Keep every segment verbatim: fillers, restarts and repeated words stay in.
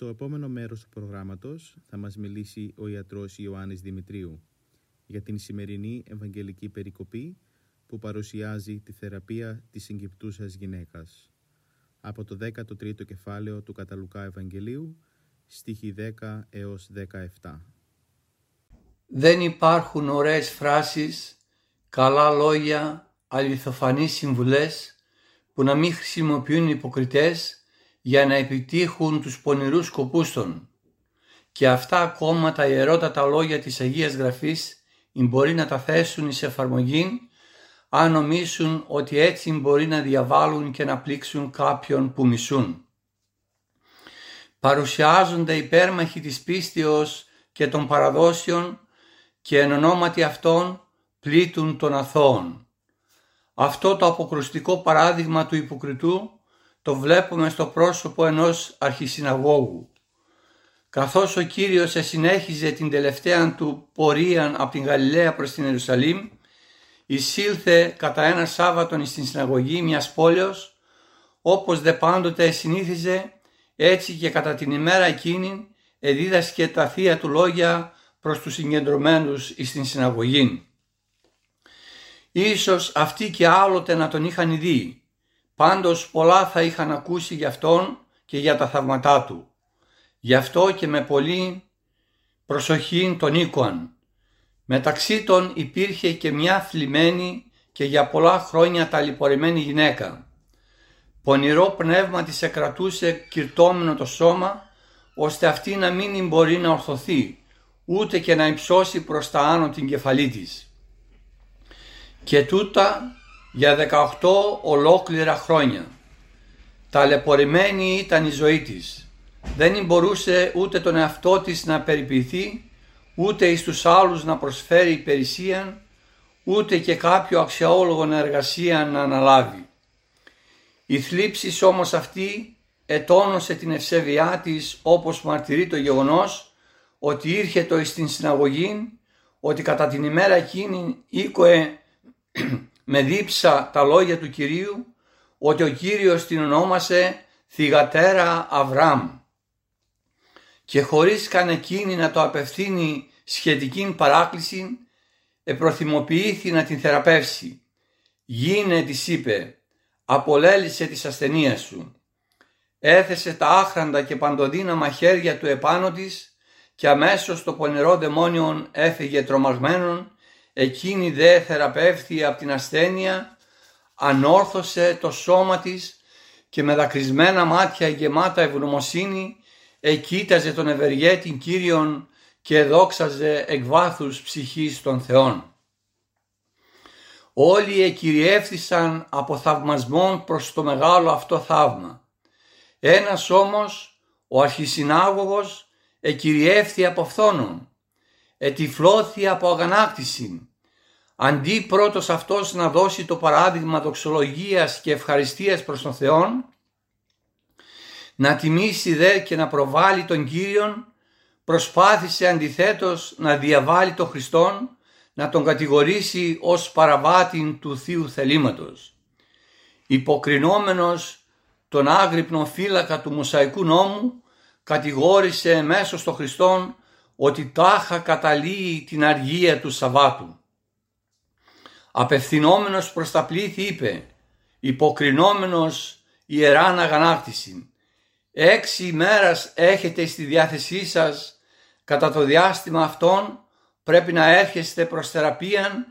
Στο επόμενο μέρος του προγράμματος θα μας μιλήσει ο ιατρός Ιωάννης Δημητρίου για την σημερινή Ευαγγελική περικοπή που παρουσιάζει τη θεραπεία της συγκυπτούσας γυναίκας από το δέκατο τρίτο κεφάλαιο του κατά Λουκά Ευαγγελίου, στίχοι δέκα έως δεκαεπτά. Δεν υπάρχουν ωραίες φράσεις, καλά λόγια, αληθοφανείς συμβουλές που να μην χρησιμοποιούν υποκριτές για να επιτύχουν τους πονηρούς σκοπούς των. Και αυτά ακόμα τα ιερότατα λόγια της Αγίας Γραφής μπορεί να τα θέσουν εις εφαρμογή αν νομίσουν ότι έτσι μπορεί να διαβάλουν και να πλήξουν κάποιον που μισούν. Παρουσιάζονται υπέρμαχοι της πίστεως και των παραδόσεων και εν ονόματι αυτών πλήττουν των αθώων. Αυτό το αποκρουστικό παράδειγμα του υποκριτού το βλέπουμε στο πρόσωπο ενός αρχισυναγώγου. Καθώς ο Κύριος εσυνέχιζε την τελευταία του πορεία από την Γαλιλαία προς την Ιερουσαλήμ, εισήλθε κατά ένα Σάββατον στην συναγωγή μιας πόλεως, όπως δε πάντοτε εσυνήθιζε, έτσι και κατά την ημέρα εκείνη εδίδασκε τα θεία του λόγια προς τους συγκεντρωμένους στην συναγωγή. Ίσως αυτοί και άλλοτε να τον είχαν δει, πάντως πολλά θα είχαν ακούσει για Αυτόν και για τα θαύματά Του. Γι' αυτό και με πολλή προσοχή τον οίκουαν. Μεταξύ των υπήρχε και μια θλιμμένη και για πολλά χρόνια ταλαιπωρημένη γυναίκα. Πονηρό πνεύμα της εκρατούσε κυρτόμενο το σώμα, ώστε αυτή να μην μπορεί να ορθωθεί, ούτε και να υψώσει προς τα άνω την κεφαλή της. Και τούτα για δεκαοκτώ ολόκληρα χρόνια. Ταλαιπωρημένη ήταν η ζωή της. Δεν μπορούσε ούτε τον εαυτό της να περιποιηθεί, ούτε εις τους άλλους να προσφέρει υπηρεσία, ούτε και κάποιο αξιόλογο εργασία να αναλάβει. Η θλίψη όμως αυτή ετώνωσε την ευσεβειά της, όπως μαρτυρεί το γεγονός ότι ήρχετο εις την συναγωγή, ότι κατά την ημέρα εκείνη οίκοε με δίψα τα λόγια του Κυρίου, ότι ο Κύριος την ονόμασε θυγατέρα Αβραάμ. Και χωρίς καν εκείνη να το απευθύνει σχετική παράκληση, επροθυμοποιήθη να την θεραπεύσει. «Γίνε», της είπε, «απολέλησε της ασθενείας σου». Έθεσε τα άχραντα και παντοδύναμα χέρια του επάνω της και αμέσως το πονηρό δαιμόνιον έφυγε τρομαγμένον. Εκείνη δε θεραπεύθη από την ασθένεια, ανόρθωσε το σώμα της και με δακρυσμένα μάτια γεμάτα ευγνωμοσύνη εκοίταζε τον ευεργέτη Κύριον και δόξαζε εκ βάθους ψυχής των Θεών. Όλοι εκυριεύθησαν από θαυμασμόν προς το μεγάλο αυτό θαύμα. Ένας όμως, ο αρχισυνάγωγος, εκυριεύθη από φθόνον, ετυφλώθη από αγανάκτηση. Αντί πρώτος αυτός να δώσει το παράδειγμα δοξολογίας και ευχαριστίας προς τον Θεόν, να τιμήσει δε και να προβάλλει τον Κύριον, προσπάθησε αντιθέτως να διαβάλει τον Χριστόν, να τον κατηγορήσει ως παραβάτην του Θείου θελήματος. Υποκρινόμενος τον άγρυπνο φύλακα του Μωσαϊκού νόμου, κατηγόρησε εμέσως τον Χριστόν ότι τάχα καταλύει την αργία του Σαββάτου. Απευθυνόμενος προς τα πλήθη είπε, υποκρινόμενος ιεράν αγανάκτηση, έξι ημέρας έχετε στη διάθεσή σας, κατά το διάστημα αυτόν πρέπει να έρχεστε προς θεραπείαν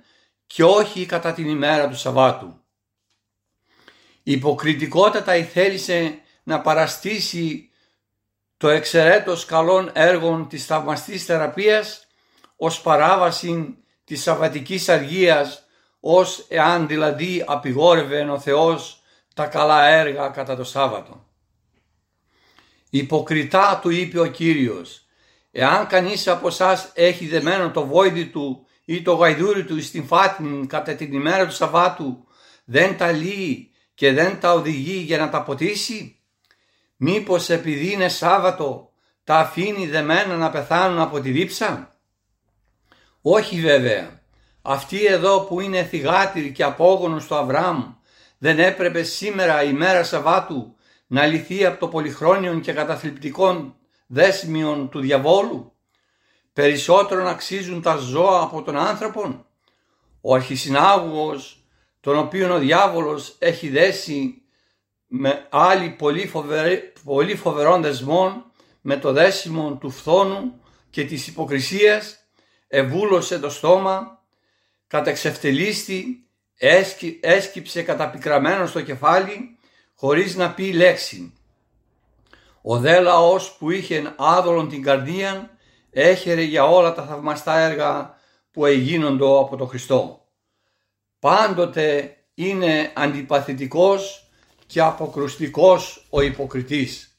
και όχι κατά την ημέρα του Σαββάτου. Υποκριτικότατα ηθέλησε να παραστήσει το εξαιρέτως καλών έργων της θαυμαστής θεραπείας ως παράβαση της σαββατικής αργίας, ως εάν δηλαδή απειγόρευε ο Θεός τα καλά έργα κατά το Σάββατο. Υποκριτά του είπε ο Κύριος, εάν κανείς από σας έχει δεμένο το βόηδι του ή το γαϊδούρι του στην φάτνη κατά την ημέρα του Σαββάτου, δεν τα λύει και δεν τα οδηγεί για να τα ποτίσει, μήπως επειδή είναι Σάββατο τα αφήνει δεμένα να πεθάνουν από τη δίψα? Όχι βέβαια, αυτοί εδώ που είναι θυγάτηροι και απόγονος του Αβραάμ, δεν έπρεπε σήμερα η μέρα Σαββάτου να λυθεί από το πολυχρόνιον και καταθλιπτικόν δέσμιον του διαβόλου? Περισσότερο να αξίζουν τα ζώα από τον άνθρωπον. Ο αρχισυνάγωγος, τον οποίον ο διάβολος έχει δέσει με άλλη πολύ, φοβερή, πολύ φοβερών δεσμών, με το δέσιμο του φθόνου και της υποκρισίας, εβούλωσε το στόμα, κατεξευτελίστη, έσκυ, έσκυψε καταπικραμένο στο κεφάλι, χωρίς να πει λέξη. Ο δε λαός που είχε άδολον την καρδία, έχερε για όλα τα θαυμαστά έργα που εγίνοντο από τον Χριστό. Πάντοτε είναι αντιπαθητικός και αποκρουστικός ο υποκριτής.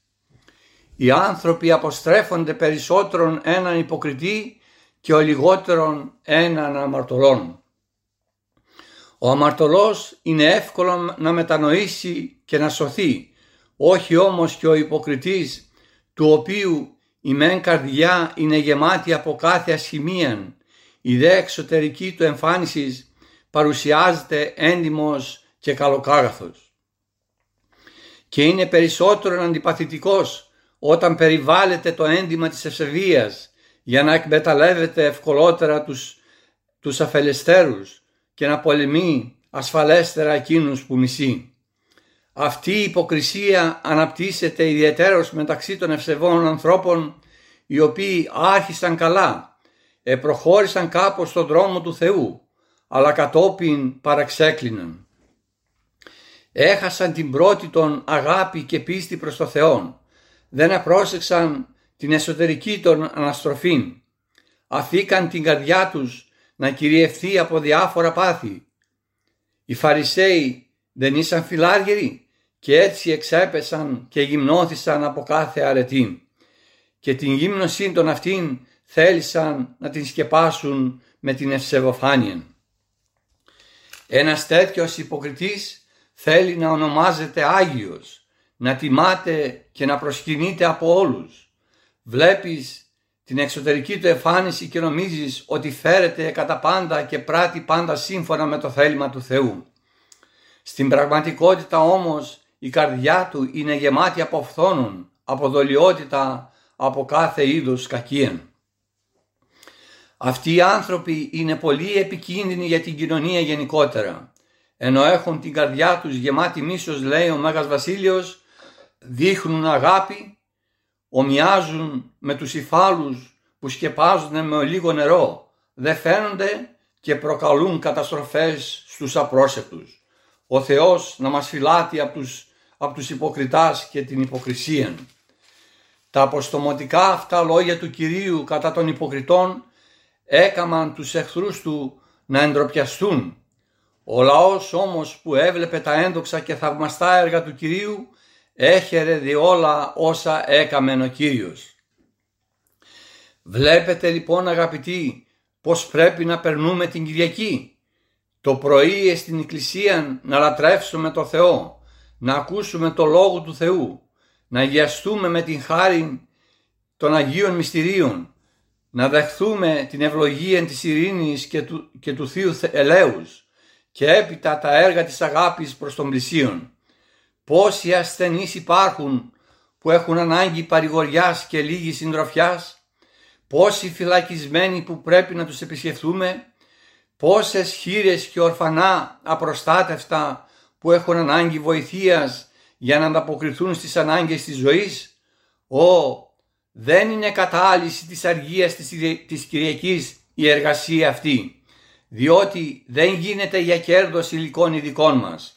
Οι άνθρωποι αποστρέφονται περισσότερον έναν υποκριτή και ο λιγότερον έναν αμαρτωλόν. Ο αμαρτωλός είναι εύκολο να μετανοήσει και να σωθεί, όχι όμως και ο υποκριτής, του οποίου η μεν καρδιά είναι γεμάτη από κάθε ασχημίαν, η δε εξωτερική του εμφάνισης παρουσιάζεται έντιμος και καλοκάγαθος. Και είναι περισσότερο αντιπαθητικός όταν περιβάλλεται το έντιμα της ευσεβίας για να εκμεταλλεύεται ευκολότερα τους, τους αφελεστέρους και να πολεμεί ασφαλέστερα εκείνους που μισεί. Αυτή η υποκρισία αναπτύσσεται ιδιαιτέρως μεταξύ των ευσεβών ανθρώπων, οι οποίοι άρχισαν καλά, επροχώρησαν κάπως στον δρόμο του Θεού, αλλά κατόπιν παραξέκλειναν. Έχασαν την πρώτη των αγάπη και πίστη προς το Θεόν. Δεν απρόσεξαν την εσωτερική των αναστροφή. Αφήκαν την καρδιά τους να κυριευθεί από διάφορα πάθη. Οι Φαρισαίοι δεν ήσαν φιλάργεροι και έτσι εξέπεσαν και γυμνώθησαν από κάθε αρετή. Και την γύμνωσή των αυτήν θέλησαν να την σκεπάσουν με την ευσεβοφάνεια. Ένας τέτοιος υποκριτής θέλει να ονομάζεται Άγιος, να τιμάται και να προσκυνείται από όλους. Βλέπεις την εξωτερική του εμφάνιση και νομίζεις ότι φέρεται κατά πάντα και πράττει πάντα σύμφωνα με το θέλημα του Θεού. Στην πραγματικότητα όμως η καρδιά του είναι γεμάτη από φθόνων, από δολιότητα, από κάθε είδους κακία. Αυτοί οι άνθρωποι είναι πολύ επικίνδυνοι για την κοινωνία γενικότερα. Ενώ έχουν την καρδιά τους γεμάτη μίσος, λέει ο Μέγας Βασίλειος, δείχνουν αγάπη, ομοιάζουν με τους υφάλους που σκεπάζουν με λίγο νερό, δεν φαίνονται και προκαλούν καταστροφές στους απρόσεπτους. Ο Θεός να μας φυλάτει από τους, από τους υποκριτάς και την υποκρισία. Τα αποστομωτικά αυτά λόγια του Κυρίου κατά των υποκριτών έκαμαν τους εχθρούς του να εντροπιαστούν. Ο λαός όμως που έβλεπε τα ένδοξα και θαυμαστά έργα του Κυρίου έχερε δι' όλα όσα έκαμεν ο Κύριος. Βλέπετε λοιπόν αγαπητοί πως πρέπει να περνούμε την Κυριακή. Το πρωί στην Εκκλησία να λατρεύσουμε το Θεό, να ακούσουμε το Λόγο του Θεού, να αγιαστούμε με την χάρη των Αγίων Μυστηρίων, να δεχθούμε την ευλογία της ειρήνης και του, και του Θείου Ελέους και έπειτα τα έργα της αγάπης προς τον πλησίον. Πόσοι ασθενείς υπάρχουν που έχουν ανάγκη παρηγοριάς και λίγης συντροφιάς, πόσοι φυλακισμένοι που πρέπει να τους επισκεφθούμε, πόσες χήρες και ορφανά απροστάτευτα που έχουν ανάγκη βοηθείας για να ανταποκριθούν στις ανάγκες της ζωής. Ω, δεν είναι κατάλυση της αργίας της Κυριακής η εργασία αυτή, διότι δεν γίνεται για κέρδος υλικών ειδικών μας.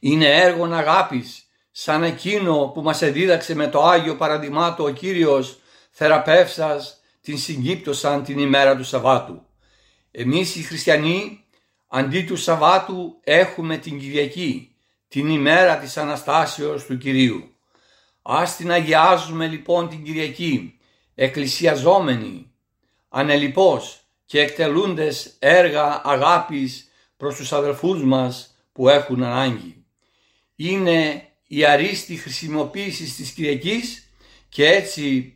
Είναι έργο αγάπης σαν εκείνο που μας εδίδαξε με το Άγιο Παραδειμάτο ο Κύριος θεραπεύσας την συγκύπτωσαν την ημέρα του Σαββάτου. Εμείς οι χριστιανοί αντί του Σαββάτου έχουμε την Κυριακή, την ημέρα της Αναστάσεως του Κυρίου. Ας την αγιάζουμε λοιπόν την Κυριακή, εκκλησιαζόμενοι, ανελιπώς και εκτελούντες έργα αγάπης προς τους αδελφούς μας που έχουν ανάγκη. Είναι η αρίστη χρησιμοποίηση της Κυριακής και έτσι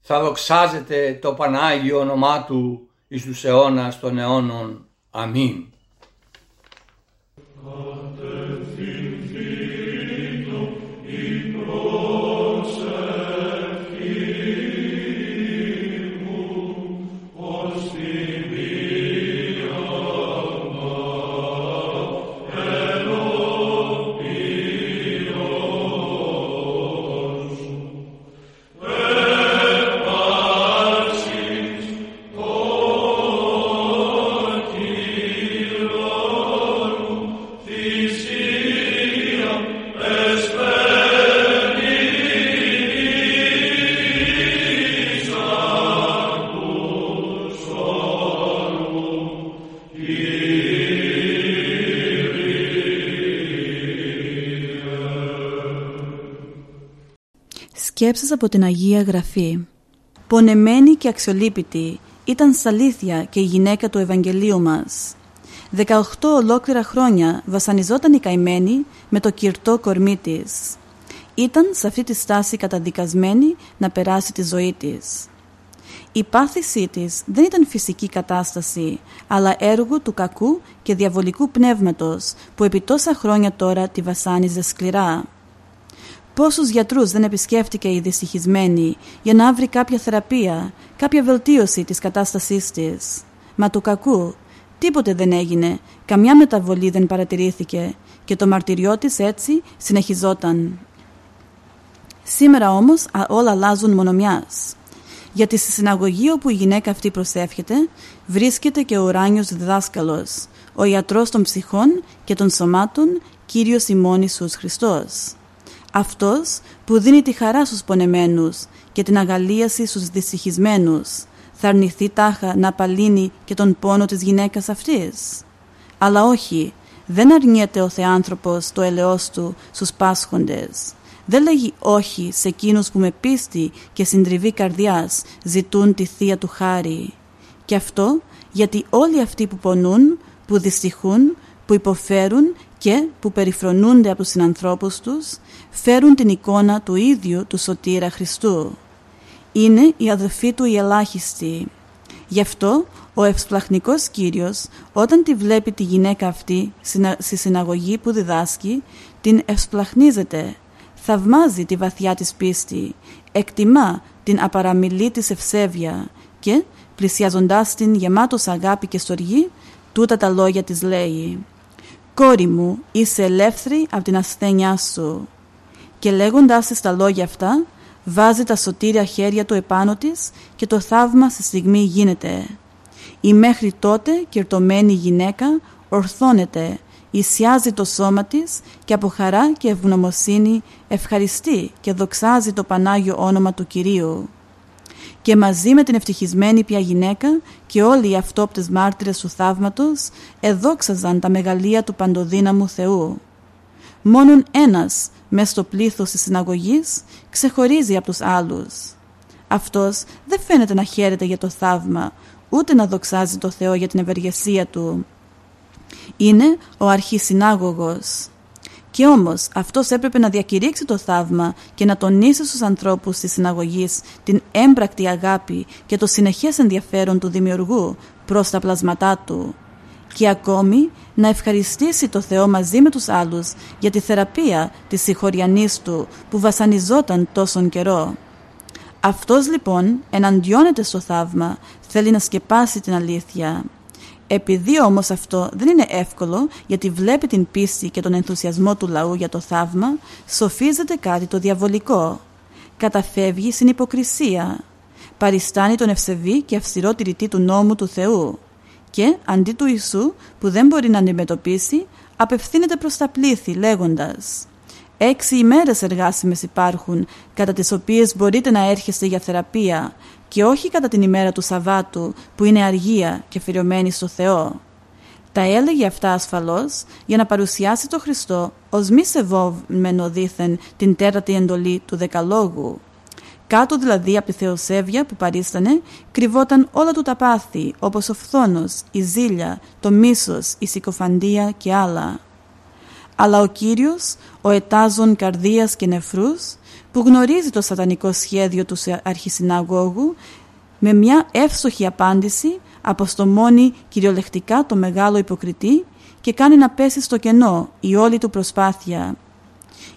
θα δοξάζεται το Πανάγιο όνομά Του εις τους αιώνας των αιώνων. Αμήν. Σκέψεις από την Αγία Γραφή. Πονεμένη και αξιολύπητη ήταν σ' αλήθεια και η γυναίκα του Ευαγγελίου μας. Δεκαοχτώ ολόκληρα χρόνια βασανιζόταν η καημένη με το κυρτό κορμί της. Ήταν σε αυτή τη στάση καταδικασμένη να περάσει τη ζωή της. Η πάθησή της δεν ήταν φυσική κατάσταση, αλλά έργο του κακού και διαβολικού πνεύματος που επί τόσα χρόνια τώρα τη βασάνιζε σκληρά. Πόσους γιατρούς δεν επισκέφτηκε η δυστυχισμένη για να βρει κάποια θεραπεία, κάποια βελτίωση της κατάστασής της. Μα του κακού τίποτε δεν έγινε, καμιά μεταβολή δεν παρατηρήθηκε και το μαρτυριό της έτσι συνεχιζόταν. Σήμερα όμως όλα αλλάζουν μονομιάς. Γιατί στη συναγωγή όπου η γυναίκα αυτή προσεύχεται βρίσκεται και ο ουράνιος διδάσκαλος, ο ιατρός των ψυχών και των σωμάτων, Κύριος ημών Ιησούς Χριστός. Αυτός που δίνει τη χαρά στους πονεμένους και την αγαλίαση στους δυστυχισμένους, θα αρνηθεί τάχα να απαλύνει και τον πόνο της γυναίκας αυτής. Αλλά όχι, δεν αρνιέται ο Θεάνθρωπος το ελαιός του στους πάσχοντες. Δεν λέγει όχι σε εκείνους που με πίστη και συντριβή καρδιάς ζητούν τη Θεία του χάρη. Και αυτό γιατί όλοι αυτοί που πονούν, που δυστυχούν, που υποφέρουν και που περιφρονούνται από τους συνανθρώπους τους, φέρουν την εικόνα του ίδιου του Σωτήρα Χριστού. Είναι οι αδελφοί του οι ελάχιστοι. Γι' αυτό ο ευσπλαχνικός Κύριος, όταν τη βλέπει τη γυναίκα αυτή στη συναγωγή που διδάσκει, την ευσπλαχνίζεται, θαυμάζει τη βαθιά της πίστη, εκτιμά την απαραμιλή της ευσέβεια και, πλησιάζοντάς την γεμάτος αγάπη και στοργή, τούτα τα λόγια της λέει: «Κόρη μου, είσαι ελεύθερη από την ασθένειά σου». Και λέγοντάς της τα λόγια αυτά, βάζει τα σωτήρια χέρια του επάνω της και το θαύμα στη στιγμή γίνεται. Η μέχρι τότε κερτωμένη γυναίκα ορθώνεται, ισιάζει το σώμα της και από χαρά και ευγνωμοσύνη ευχαριστεί και δοξάζει το Πανάγιο όνομα του Κυρίου. Και μαζί με την ευτυχισμένη πια γυναίκα και όλοι οι αυτόπτες μάρτυρες του θαύματος εδόξαζαν τα μεγαλεία του παντοδύναμου Θεού. Μόνον ένας μες στο πλήθος της συναγωγής ξεχωρίζει από τους άλλους. Αυτός δεν φαίνεται να χαίρεται για το θαύμα, ούτε να δοξάζει το Θεό για την ευεργεσία του. Είναι ο αρχισυνάγωγος. Και όμως αυτός έπρεπε να διακηρύξει το θαύμα και να τονίσει στους ανθρώπους της συναγωγής την έμπρακτη αγάπη και το συνεχές ενδιαφέρον του Δημιουργού προς τα πλασματά του. Και ακόμη να ευχαριστήσει το Θεό μαζί με τους άλλους για τη θεραπεία της συγχωριανής του που βασανιζόταν τόσον καιρό. Αυτός λοιπόν εναντιώνεται στο θαύμα, θέλει να σκεπάσει την αλήθεια. Επειδή όμως αυτό δεν είναι εύκολο, γιατί βλέπει την πίστη και τον ενθουσιασμό του λαού για το θαύμα, σοφίζεται κάτι το διαβολικό. Καταφεύγει στην υποκρισία. Παριστάνει τον ευσεβή και αυστηρό τηρητή του νόμου του Θεού. Και αντί του Ιησού που δεν μπορεί να αντιμετωπίσει, απευθύνεται προς τα πλήθη λέγοντας: Έξι ημέρες εργάσιμες υπάρχουν, κατά τις οποίες μπορείτε να έρχεστε για θεραπεία και όχι κατά την ημέρα του Σαββάτου που είναι αργία και αφιερωμένη στο Θεό. Τα έλεγε αυτά ασφαλώς για να παρουσιάσει το Χριστό ως μη σεβόμενο δήθεν την τέταρτη εντολή του Δεκαλόγου. Κάτω δηλαδή από τη θεοσέβεια που παρίστανε κρυβόταν όλα του τα πάθη όπως ο φθόνος, η ζήλια, το μίσος, η συκοφαντία και άλλα. Αλλά ο Κύριος, ο ετάζων καρδίας και νεφρούς, που γνωρίζει το σατανικό σχέδιο του αρχισυναγώγου, με μια εύστοχη απάντηση αποστομώνει κυριολεκτικά το μεγάλο υποκριτή και κάνει να πέσει στο κενό η όλη του προσπάθεια.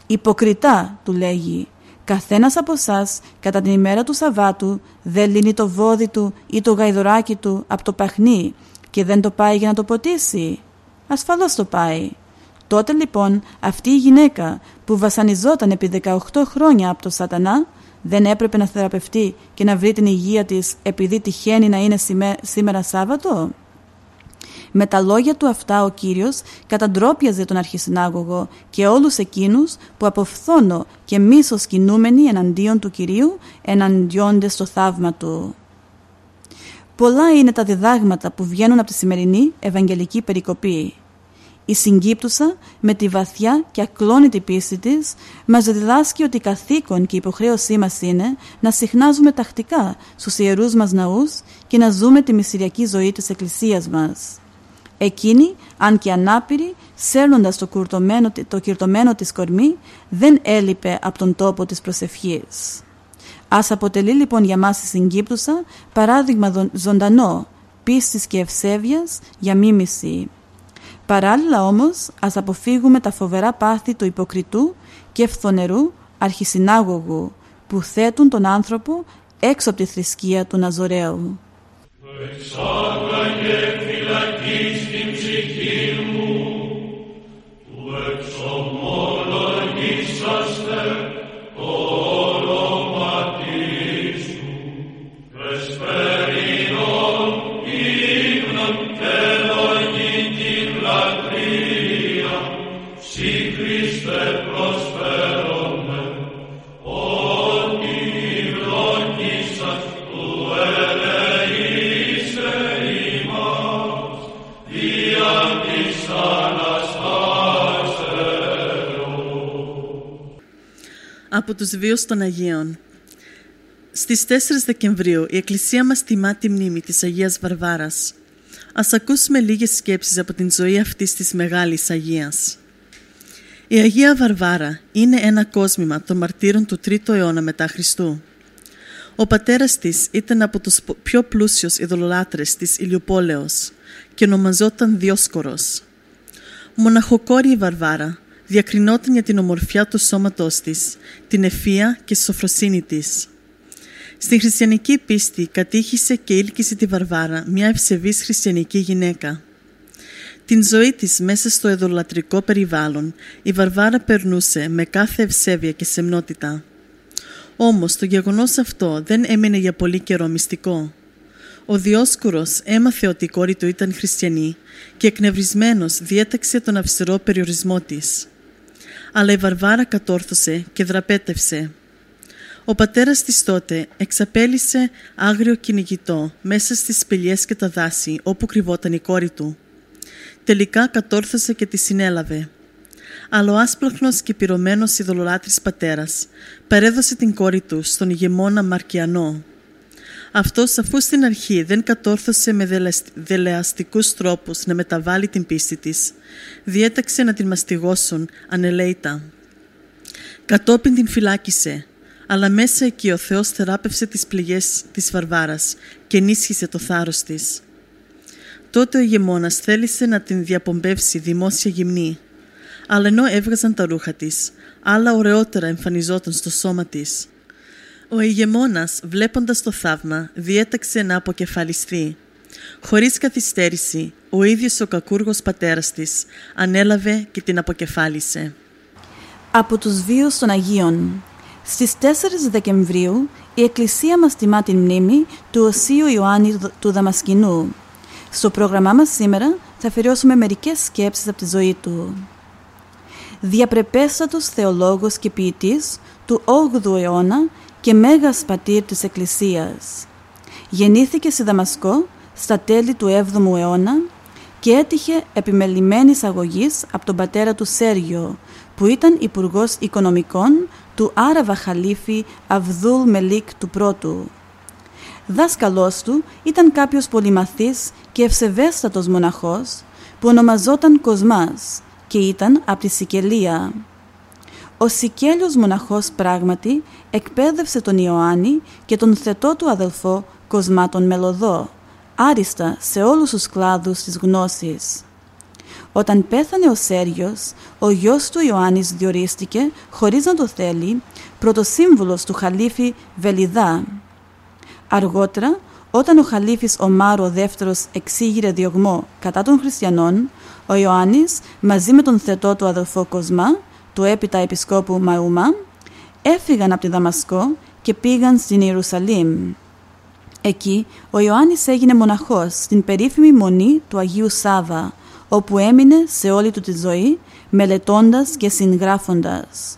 «Υποκριτά», του λέγει, «καθένας από εσάς κατά την ημέρα του Σαββάτου δεν λύνει το βόδι του ή το γαϊδωράκι του από το παχνί και δεν το πάει για να το ποτίσει». Ασφαλώς το πάει. Τότε λοιπόν αυτή η γυναίκα που βασανιζόταν επί δεκαοκτώ χρόνια από το σατανά δεν έπρεπε να θεραπευτεί και να βρει την υγεία της επειδή τυχαίνει να είναι σήμερα Σάββατο? Με τα λόγια του αυτά ο Κύριος καταντρόπιαζε τον αρχισυνάγωγο και όλους εκείνους που από φθόνο και μίσος κινούμενοι εναντίον του Κυρίου εναντιώνται στο θαύμα του. Πολλά είναι τα διδάγματα που βγαίνουν από τη σημερινή Ευαγγελική περικοπή. Η συγκύπτουσα με τη βαθιά και ακλόνητη πίστη της μας διδάσκει ότι καθήκον και υποχρέωσή μας είναι να συχνάζουμε τακτικά στους ιερούς μας ναούς και να ζούμε τη μυστηριακή ζωή της Εκκλησίας μας. Εκείνη, αν και ανάπηρη, σέρνοντας το, το κυρτωμένο της κορμί, δεν έλειπε από τον τόπο της προσευχής. Ας αποτελεί λοιπόν για μας η συγκύπτουσα παράδειγμα ζωντανό πίστης και ευσέβειας για μίμηση. Παράλληλα όμως, ας αποφύγουμε τα φοβερά πάθη του υποκριτού και φθονερού αρχισυνάγωγου που θέτουν τον άνθρωπο έξω από τη θρησκεία του Ναζωρέου. Από τους βίους των Αγίων. Στις τέσσερις Δεκεμβρίου η Εκκλησία μας τιμά τη μνήμη της Αγίας Βαρβάρας. Ας ακούσουμε λίγες σκέψεις από την ζωή αυτής της μεγάλης Αγίας. Η Αγία Βαρβάρα είναι ένα κόσμημα των μαρτύρων του τρίτου αιώνα μετά Χριστού. Ο πατέρας της ήταν από τους πιο πλούσιους ειδωλολάτρες της Ηλιοπόλεως και ονομαζόταν Διόσκορος. Μοναχοκόρη η Βαρβάρα διακρινόταν για την ομορφιά του σώματός της, την ευφία και σοφροσύνη της. Στην χριστιανική πίστη κατήχησε και ήλκησε τη Βαρβάρα μια ευσεβής χριστιανική γυναίκα. Την ζωή της μέσα στο ειδωλολατρικό περιβάλλον η Βαρβάρα περνούσε με κάθε ευσέβεια και σεμνότητα. Όμως το γεγονός αυτό δεν έμεινε για πολύ καιρό μυστικό. Ο Διόσκουρος έμαθε ότι η κόρη του ήταν χριστιανή και εκνευρισμένος διέταξε τον αυστηρό περιορισμό της. Αλλά η Βαρβάρα κατόρθωσε και δραπέτευσε. Ο πατέρας της τότε εξαπέλυσε άγριο κυνηγητό μέσα στις πηλιές και τα δάση όπου κρυβόταν η κόρη του. Τελικά κατόρθωσε και τη συνέλαβε. Αλλά ο άσπλαχνος και πυρωμένος ειδωλολάτρης πατέρας παρέδωσε την κόρη του στον ηγεμόνα Μαρκιανό. Αυτός, αφού στην αρχή δεν κατόρθωσε με δελεαστικούς τρόπους να μεταβάλει την πίστη της, διέταξε να την μαστιγώσουν ανελέητα. Κατόπιν την φυλάκισε, αλλά μέσα εκεί ο Θεός θεράπευσε τις πληγές της Βαρβάρας και ενίσχυσε το θάρρος της. Τότε ο ηγεμόνας θέλησε να την διαπομπεύσει δημόσια γυμνή, αλλά ενώ έβγαζαν τα ρούχα της, άλλα ωραιότερα εμφανιζόταν στο σώμα της. Ο ηγεμόνας, βλέποντας το θαύμα, διέταξε να αποκεφαλιστεί. Χωρίς καθυστέρηση, ο ίδιος ο κακούργος πατέρας της ανέλαβε και την αποκεφάλισε. Από τους βίους των Αγίων. Στις τέσσερις Δεκεμβρίου η Εκκλησία μας τιμά τη μνήμη του Οσίου Ιωάννη του Δαμασκηνού. Στο πρόγραμμά μας σήμερα θα αφιερώσουμε μερικές σκέψεις από τη ζωή του. διαπρεπέστατος θεολόγος και ποιητής του όγδοου αιώνα και μέγας πατήρ της Εκκλησίας. Γεννήθηκε στη Δαμασκό στα τέλη του έβδομου αιώνα και έτυχε επιμελημένης αγωγής από τον πατέρα του Σέργιο, που ήταν υπουργός οικονομικών του Άραβα χαλίφη Αβδούλ Μελίκ του πρώτου. Δάσκαλός του ήταν κάποιος πολυμαθής και ευσεβέστατος μοναχός που ονομαζόταν Κοσμάς και ήταν από τη Σικελία. Ο Σικέλιος μοναχός πράγματι εκπαίδευσε τον Ιωάννη και τον θετό του αδελφό Κοσμά τον Μελωδό, άριστα σε όλους τους κλάδους της γνώσης. Όταν πέθανε ο Σέργιος, ο γιος του Ιωάννης διορίστηκε, χωρίς να το θέλει, πρωτοσύμβουλος του χαλίφη Βελιδά. Αργότερα, όταν ο χαλίφης Ομάρ ο δεύτερος εξήγηρε διωγμό κατά των χριστιανών, ο Ιωάννης, μαζί με τον θετό του αδελφό Κοσμά, του έπειτα επισκόπου Μαούμα, έφυγαν από τη Δαμασκό και πήγαν στην Ιερουσαλήμ. Εκεί, ο Ιωάννης έγινε μοναχός στην περίφημη μονή του Αγίου Σάβα, όπου έμεινε σε όλη του τη ζωή, μελετώντας και συγγράφοντας.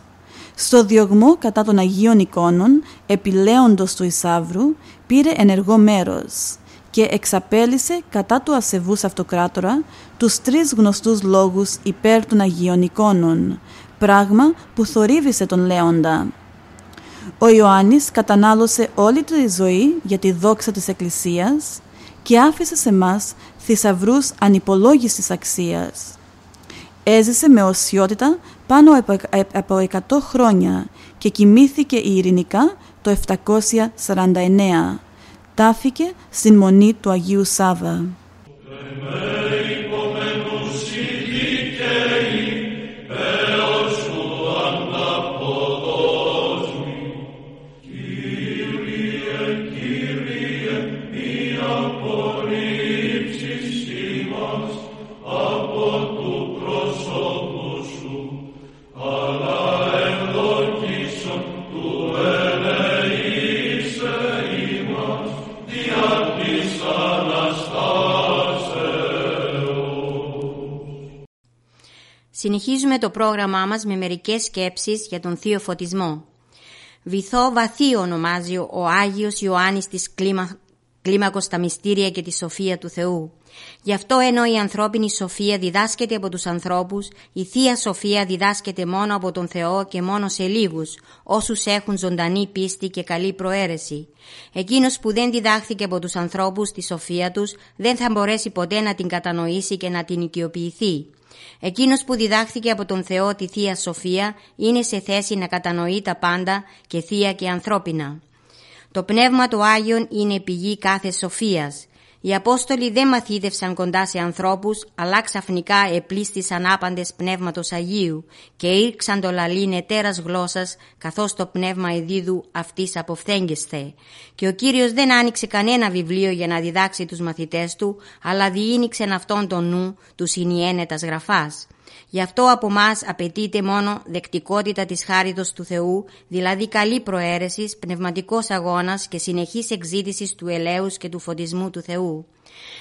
Στο διωγμό κατά των Αγίων εικόνων, επί Λέοντος του Ισαύρου, πήρε ενεργό μέρος και εξαπέλυσε κατά του ασεβούς αυτοκράτορα τους τρεις γνωστούς λόγους υπέρ των Αγίων εικόνων, πράγμα που θορύβησε τον Λέοντα. Ο Ιωάννης κατανάλωσε όλη τη ζωή για τη δόξα της Εκκλησίας και άφησε σε μας θησαυρούς ανυπολόγιστης αξίας. Έζησε με οσιότητα πάνω από εκατό χρόνια και κοιμήθηκε ειρηνικά το επτακόσια σαράντα εννέα. Τάφηκε στην μονή του Αγίου Σάβα. Συνεχίζουμε το πρόγραμμά μας με μερικές σκέψεις για τον Θείο Φωτισμό. Βυθό βαθύ ονομάζει ο Άγιος Ιωάννης της κλίμα... κλίμακος τα μυστήρια και τη σοφία του Θεού. Γι' αυτό ενώ η ανθρώπινη σοφία διδάσκεται από τους ανθρώπους, η Θεία Σοφία διδάσκεται μόνο από τον Θεό και μόνο σε λίγους, όσους έχουν ζωντανή πίστη και καλή προαίρεση. Εκείνος που δεν διδάχθηκε από τους ανθρώπους τη σοφία τους, δεν θα μπορέσει ποτέ να την κατανοήσει και να την οικειοποιηθεί. Εκείνος που διδάχθηκε από τον Θεό τη Θεία Σοφία είναι σε θέση να κατανοεί τα πάντα και θεία και ανθρώπινα. Το πνεύμα του Άγιον είναι πηγή κάθε σοφίας. Οι Απόστολοι δεν μαθήτευσαν κοντά σε ανθρώπους, αλλά ξαφνικά επλήστησαν άπαντες πνεύματος Αγίου και ήρξαν το λαλήν ετέρας γλώσσας, καθώς το πνεύμα ειδίδου αυτής αποφθέγγεσθε. Και ο Κύριος δεν άνοιξε κανένα βιβλίο για να διδάξει τους μαθητές του, αλλά διήνυξεν αυτόν τον νου του συνιένετας γραφάς. Γι' αυτό από μας απαιτείται μόνο δεκτικότητα της χάριτος του Θεού, δηλαδή καλή προαίρεση, πνευματικός αγώνας και συνεχής εξήτησης του ελέους και του φωτισμού του Θεού.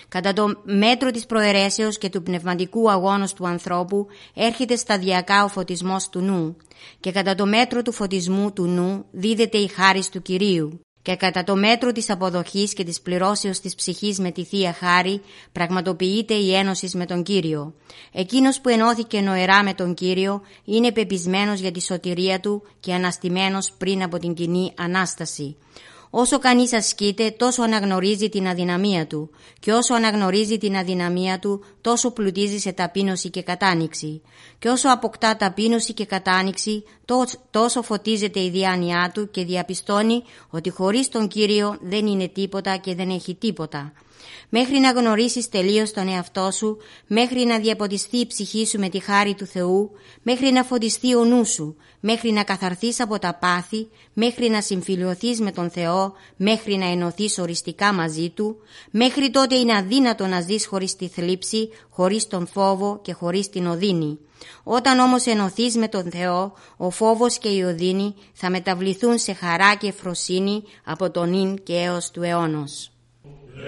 Κατά το μέτρο της προαιρέσεως και του πνευματικού αγώνος του ανθρώπου έρχεται σταδιακά ο φωτισμός του νου και κατά το μέτρο του φωτισμού του νου δίδεται η χάρις του Κυρίου. Και κατά το μέτρο της αποδοχής και της πληρώσεως της ψυχής με τη Θεία Χάρη πραγματοποιείται η ένωση με τον Κύριο. Εκείνος που ενώθηκε νοερά με τον Κύριο είναι πεπισμένος για τη σωτηρία του και αναστημένος πριν από την κοινή Ανάσταση. Όσο κανείς ασκείται, τόσο αναγνωρίζει την αδυναμία του και όσο αναγνωρίζει την αδυναμία του, τόσο πλουτίζει σε ταπείνωση και κατάνοιξη και όσο αποκτά ταπείνωση και κατάνοιξη, τόσο φωτίζεται η διάνοιά του και διαπιστώνει ότι χωρίς τον Κύριο δεν είναι τίποτα και δεν έχει τίποτα. Μέχρι να γνωρίσεις τελείως τον εαυτό σου, μέχρι να διαποτιστεί η ψυχή σου με τη χάρη του Θεού, μέχρι να φωτιστεί ο νου σου, μέχρι να καθαρθείς από τα πάθη, μέχρι να συμφιλιωθείς με τον Θεό, μέχρι να ενωθείς οριστικά μαζί Του, μέχρι τότε είναι αδύνατο να ζεις χωρίς τη θλίψη, χωρίς τον φόβο και χωρίς την οδύνη. Όταν όμως ενωθείς με τον Θεό, ο φόβος και η οδύνη θα μεταβληθούν σε χαρά και ευφροσύνη από τον ίν και έως του αιώνος.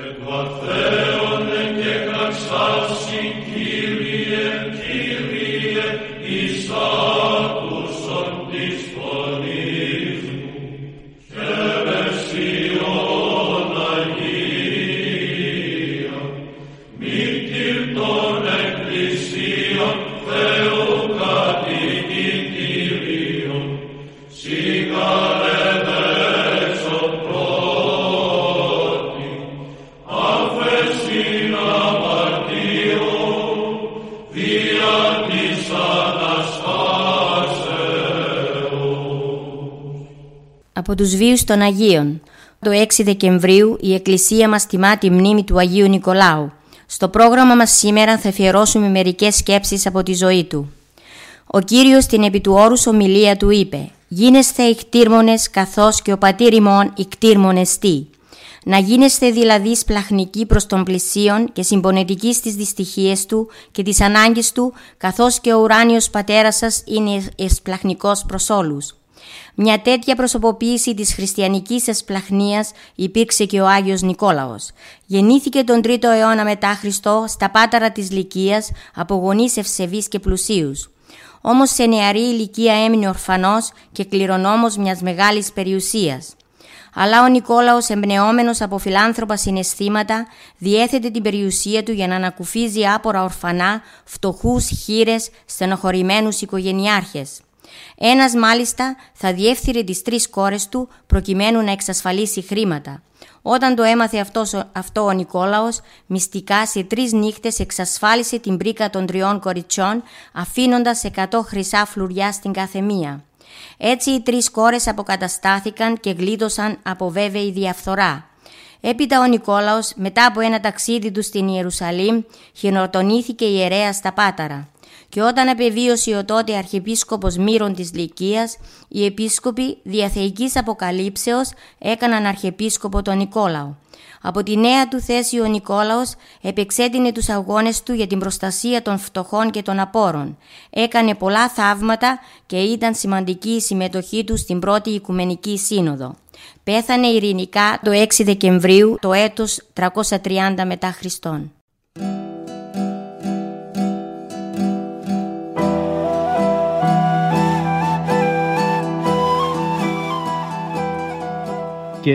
Εγώ Θεόνε και καξάσι, Κύριε, Κύριε, Ισά. από τους βίους των Αγίων. Το έξι Δεκεμβρίου η Εκκλησία μας τιμά τη μνήμη του Αγίου Νικολάου. Στο πρόγραμμα μας σήμερα θα αφιερώσουμε μερικές σκέψεις από τη ζωή του. Ο Κύριος στην επί του όρους ομιλία του είπε «Γίνεστε ικτήρμονες καθώς και ο πατήρ ημών ικτήρμονες τι». Να γίνεστε δηλαδή σπλαχνικοί προς των πλησίων και συμπονετικοί στις δυστυχίες του και τις ανάγκες του, καθώς και ο ουράνιος πατέρας σας είναι εσπλαχνικός προς όλους. Μια τέτοια προσωποποίηση της χριστιανικής εσπλαχνίας υπήρξε και ο Άγιος Νικόλαος. Γεννήθηκε τον τρίτο αιώνα μετά Χριστό στα Πάταρα της Λυκίας από γονείς ευσεβείς και πλουσίους. Όμως σε νεαρή ηλικία έμεινε ορφανός και κληρονόμος μιας μεγάλης περιουσίας. Αλλά ο Νικόλαος, εμπνεόμενος από φιλάνθρωπα συναισθήματα, διέθετε την περιουσία του για να ανακουφίζει άπορα ορφανά, φτωχούς, χήρες, στενοχωρημένους οικογενειάρχες. Ένας μάλιστα θα διεύθυρε τις τρεις κόρες του προκειμένου να εξασφαλίσει χρήματα. Όταν το έμαθε αυτός, αυτό ο Νικόλαος, μυστικά σε τρεις νύχτες εξασφάλισε την πρίκα των τριών κοριτσιών, αφήνοντας εκατό χρυσά φλουριά στην καθεμία. Έτσι οι τρεις κόρες αποκαταστάθηκαν και γλίτωσαν από βέβαιη διαφθορά. Έπειτα ο Νικόλαος, μετά από ένα ταξίδι του στην Ιερουσαλήμ, χειροτονήθηκε ιερέας στα Πάταρα. Και όταν επεβίωσε ο τότε αρχιεπίσκοπος Μύρων της Λυκίας, οι επίσκοποι διαθεϊκής αποκαλύψεως έκαναν αρχιεπίσκοπο τον Νικόλαο. Από τη νέα του θέση ο Νικόλαος επεξέτεινε τους αγώνες του για την προστασία των φτωχών και των απόρων. Έκανε πολλά θαύματα και ήταν σημαντική η συμμετοχή του στην πρώτη Οικουμενική Σύνοδο. Πέθανε ειρηνικά το έξι Δεκεμβρίου το έτος τριακόσια τριάντα μετά Χριστόν. Και